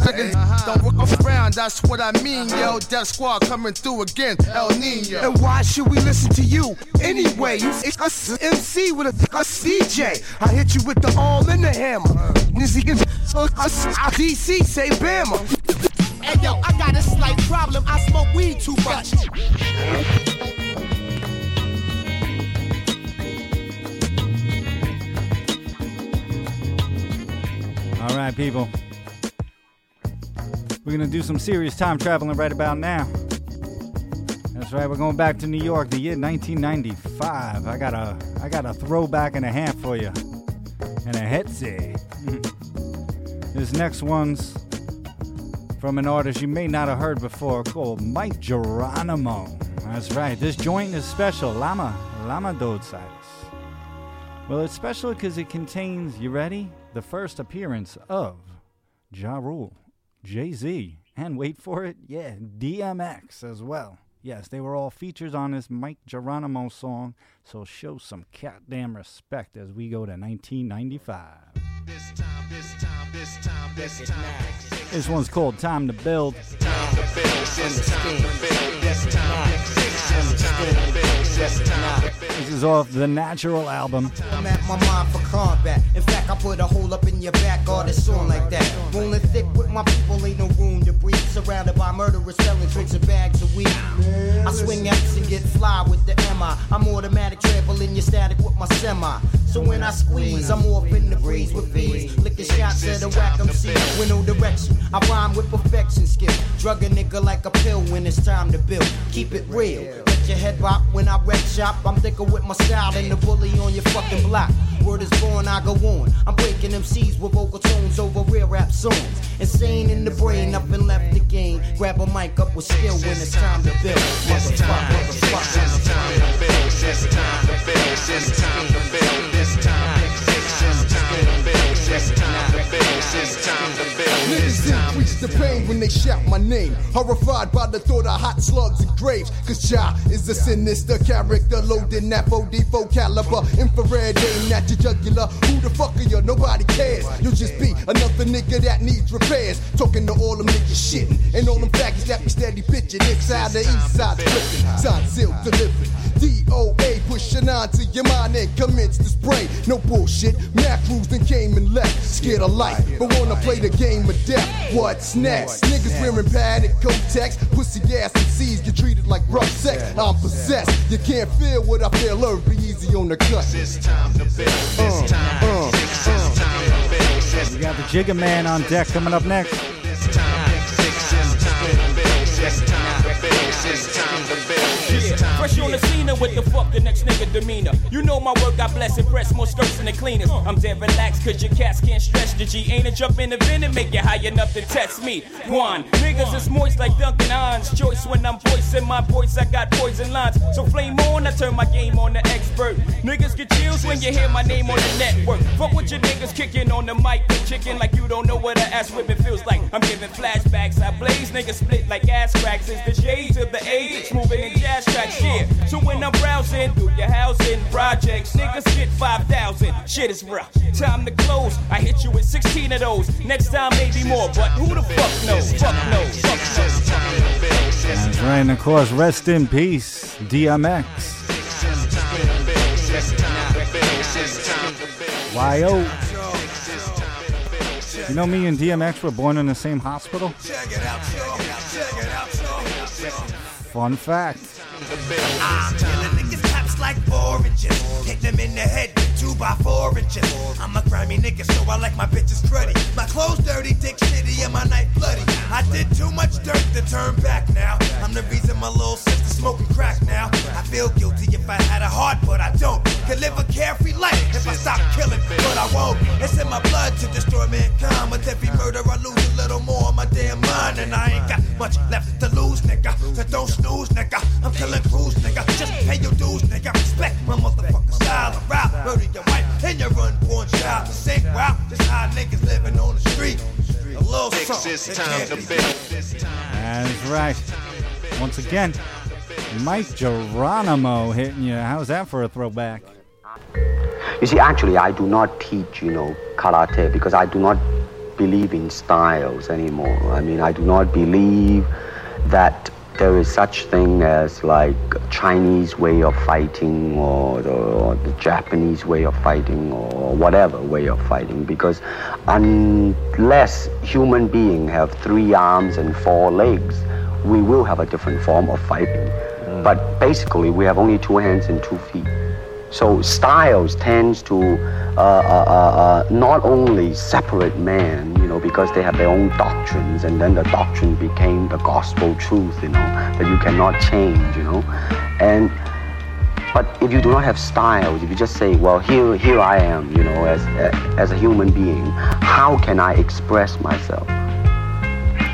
Don't look around, that's what I mean, yo. Death Squad coming through again, El Nino. And why should we listen to you anyway? You a M C with a, a C J. I hit you with the all in the hammer. Nizzy and D C say Bama. Hey yo, I got a slight problem. I smoke weed too much. All right, people. We're gonna do some serious time traveling right about now. That's right. We're going back to New York, the year nineteen ninety-five. I got a, I got a throwback and a half for you, and a hetze. This next one's from an artist you may not have heard before called Mike Geronimo. That's right. This joint is special. Lama. Lama Dod Cyrus. Well, it's special because it contains, you ready? The first appearance of Ja Rule, Jay-Z, and wait for it, yeah, D M X as well. Yes, they were all features on this Mike Geronimo song, so show some goddamn respect as we go to nineteen ninety-five. This time, this time, this time, this time. This one's called Time to Build. This time to build, this time to build, this time to build, this time to build. This is off the Natural album. I'm at my mind for combat. In fact, I put a hole up in your back, all this song like that. Rolling thick with my people, ain't no room to breathe. Surrounded by murderers selling drinks and bags of weed. I swing X and get fly with the M I. I'm automatic trampling your static with my semi. So when I squeeze, I'm off in the breeze with bees. Lick the shots at a whack M C, with no direction. I rhyme with perfection skill. Drug a nigga like a pill when it's time to build. Keep it real. Let your head bop when I wreck shop. I'm thicker with my style than the bully on your fucking block. Word is born, I go on. I'm breaking M Cs with vocal tones over real rap songs. Insane in the brain, up and left the game. Grab a mic up with skill when it's time to build. Motherfuck, motherfuck. It's time to build. It's time to build. It's time to build. It's time to build. It's time to build. It's time to build. It's time to build. Niggas increase the pain when they shout my name. Horrified by the thought of hot slugs and graves. Cause Ja is a sinister character loaded that four D four caliber. Infrared aim at your jugular. Who the fuck are you? Nobody cares. You'll just be another nigga that needs repairs. Talking to all them niggas shitting. And all them faggots that be steady bitching. Inside the east side flipping. Side sealed delivered. D O A pushing on to your mind and commence to spray. No bullshit. Macros then came and left. Scared of life, but wanna play the game of death. What's next? Niggas wearing padded Kotex. Pussy ass and C's get treated like rough sex. I'm possessed. You can't feel what I feel. It'll be easy on the cut. It's time to build. It's time to build. It's time to build. We got the Jigga Man on deck coming up next. It's time to build. It's time to build. It's time to build. It's time to build this yeah. time. Fresh on the scene with the fuck the next nigga demeanor. You know my work, I bless and press more skirts than the cleaners. I'm dead relaxed cause your cats can't stretch the G. Ain't a jump in the vent and make it high enough to test me. One, niggas is moist like Duncan Hines. Choice when I'm voicing my voice, I got poison lines. So flame on, I turn my game on the expert. Niggas get chills when you hear my name on the network. Fuck with your niggas kicking on the mic and chicken like you don't know what an ass whipping feels like. I'm giving flashbacks, I blaze niggas split like ass cracks. It's the shades of the age, moving in jazz tracks, yeah. So when I'm browsing through your housing projects, niggas get five thousand. Shit is rough, time to close. I hit you with sixteen of those. Next time maybe more, but who the fuck knows? Fuck knows. That's right, and of course, rest in peace, D M X. Y O. You know me and D M X were born in the same hospital? Check it out, yo. Check it out, yo. Fun fact. I'm killing niggas cops like four inches. Hit them in the head with two by four inches. I'm a grimy nigga, so I like my bitches cruddy. My clothes dirty, dick shitty, and my knife bloody. I did too much dirt to turn back now. I'm the reason my little sister smoking crack now. I feel guilty if I had a heart, but I don't. Could live a carefree life if I stop killing, but I won't. It's in my blood to destroy mankind. With every murder, I lose a little more of my damn mind. And I ain't got much left to lose, nigga. So don't snooze, nigga. I'm killing crews, nigga. Just pay your dues, nigga. Respect my motherfucking style. I'm out, murder your wife, and your unborn child. Sick, wow, just how niggas living on the street. A little something. That's right. Once again, Mike Geronimo hitting you. How's that for a throwback? You see, actually, I do not teach, you know, karate because I do not believe in styles anymore. I mean, I do not believe that there is such thing as like Chinese way of fighting or the, or the Japanese way of fighting or whatever way of fighting, because unless human beings have three arms and four legs, we will have a different form of fighting. Mm. But basically, we have only two hands and two feet. So styles tends to uh, uh, uh, uh, not only separate man, you know, because they have their own doctrines, and then the doctrine became the gospel truth, you know, that you cannot change, you know. And but if you do not have styles, if you just say, well, here, here I am, you know, as as a human being, how can I express myself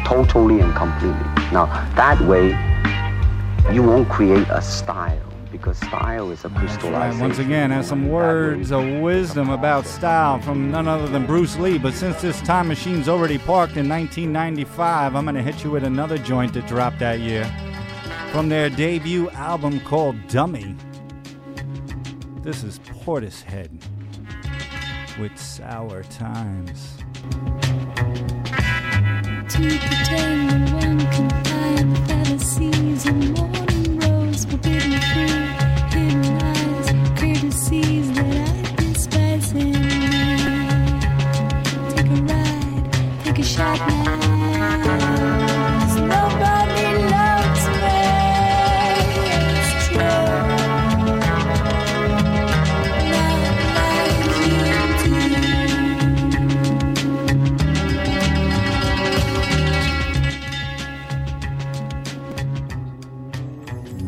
totally and completely? Now that way, you won't create a style. Because style is a crystallization. Right. Once again, has some words of wisdom about style from none other than Bruce Lee. But since this time machine's already parked in nineteen ninety-five, I'm going to hit you with another joint that dropped that year from their debut album called Dummy. This is Portishead with Sour Times. To pretend that one can fly in the feather seas and morning rose forbidden fruit. Sees that I despise him. Take a ride, take a shot now. 'Cause nobody loves me. It's true.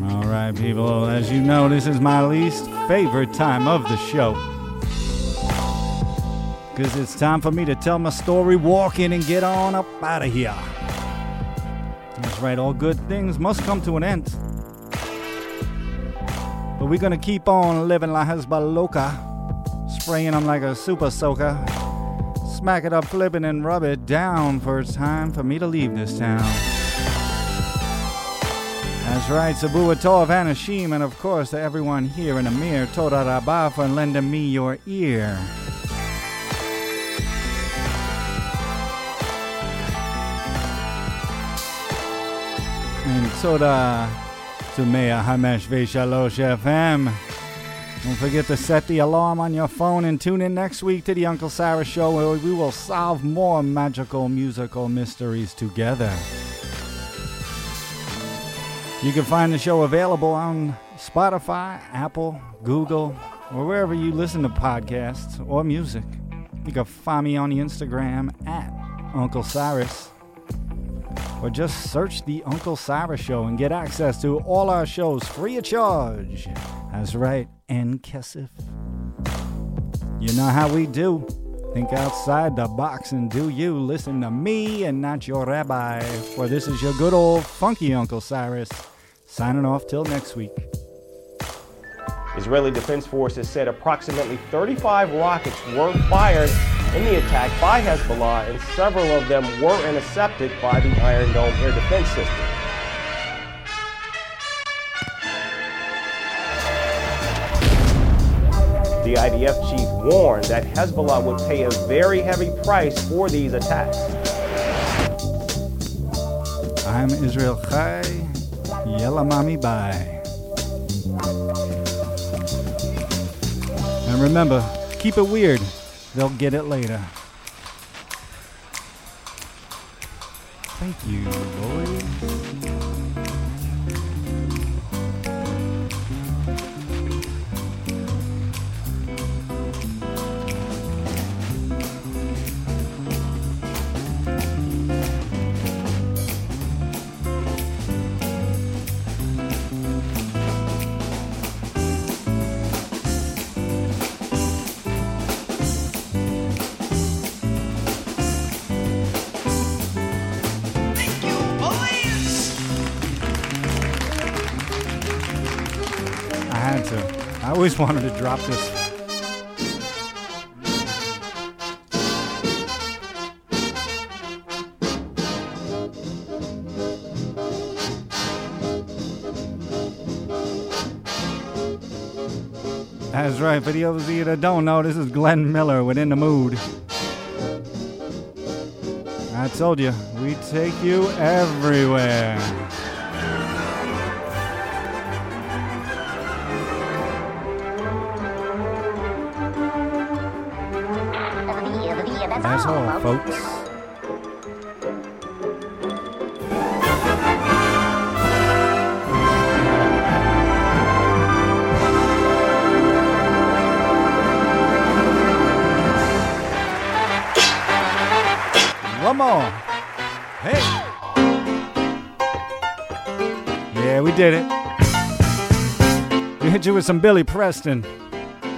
Not like you do. All right, people, as you know, this is my least favorite time of the show, because it's time for me to tell my story, walk in and get on up out of here. That's right, all good things must come to an end, but we're gonna keep on living la Hezbollah, spraying them like a super soaker, smack it up, flipping and rub it down, for it's time for me to leave this town. That's right, Sabu Tov Anashim, and of course to everyone here in Amir, Toda Rabbah for lending me your ear. And Toda Tumea Hamesh Veshalosh F M. Don't forget to set the alarm on your phone and tune in next week to the Uncle Cyrus Show, where we will solve more magical musical mysteries together. You can find the show available on Spotify, Apple, Google, or wherever you listen to podcasts or music. You can find me on the Instagram at Uncle Cyrus, or just search the Uncle Cyrus Show and get access to all our shows free of charge. That's right, and Kesif. You know how we do. Think outside the box and do you. Listen to me and not your rabbi, for this is your good old funky Uncle Cyrus, signing off till next week. Israeli Defense Forces said approximately thirty-five rockets were fired in the attack by Hezbollah, and several of them were intercepted by the Iron Dome air defense system. The I D F chief warned that Hezbollah would pay a very heavy price for these attacks. I'm Israel Chai, Yelamami Bai. And remember, keep it weird. They'll get it later. Thank you, boys. I always wanted to drop this. That's right, for those of you that don't know, this is Glenn Miller with In the Mood. I told you, we take you everywhere. That's all, folks. One more. Hey. Yeah, we did it. We hit you with some Billy Preston.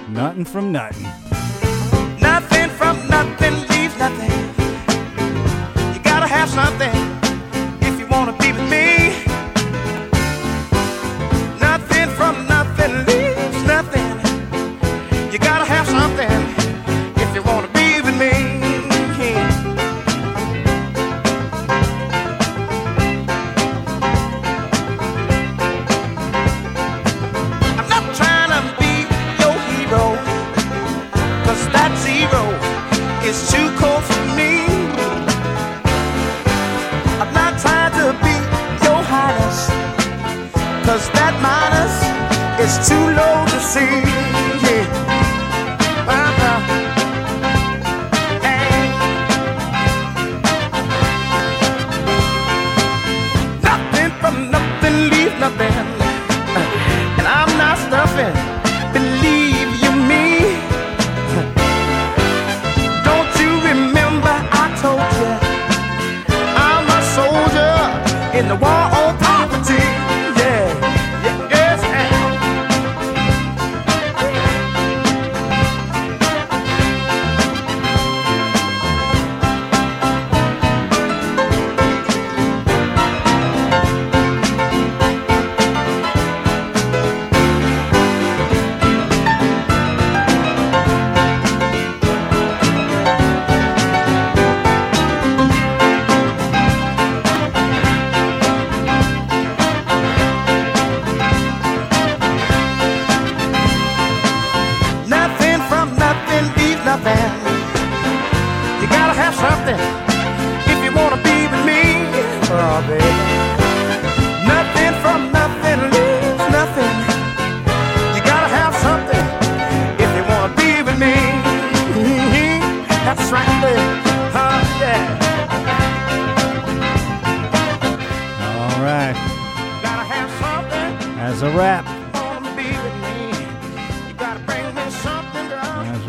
Nothing from nothing. Nothing from nothing. Nothing. You gotta have something if you wanna be with me. Nothing from nothing leaves nothing. You gotta have something if you wanna be with me. I'm not trying to be your hero, 'cause that zero is too cold. That minus is too low to see. Yeah. Uh-huh. Hey. Nothing from nothing, leave nothing. Uh, and I'm not stuffing, believe you me. Don't you remember I told you I'm a soldier in the war on poverty.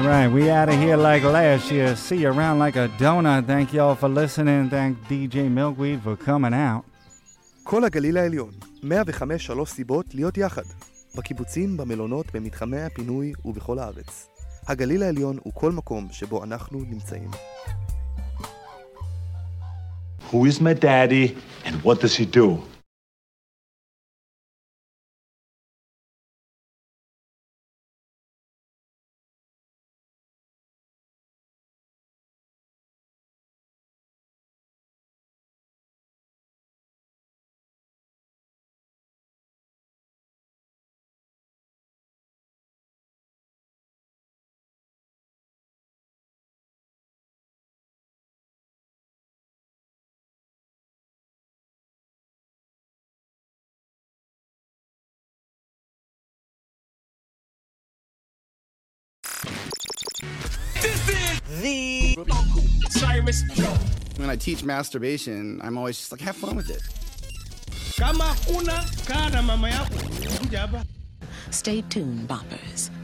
right, we out of here like last year. See you around like a donut. Thank y'all for listening. Thank D J Milkweed for coming out. כל הגליל העליון, מאה וחמש שלוש סיבות להיות יחד. בקיבוצים, במלונות, במתחמי הפינוי ובכל הארץ. הגליל העליון הוא כל מקום שבו אנחנו נמצאים. Who is my daddy and what does he do? The Uncle Cyrus Show. When I teach masturbation, I'm always just like, have fun with it. Stay tuned, boppers.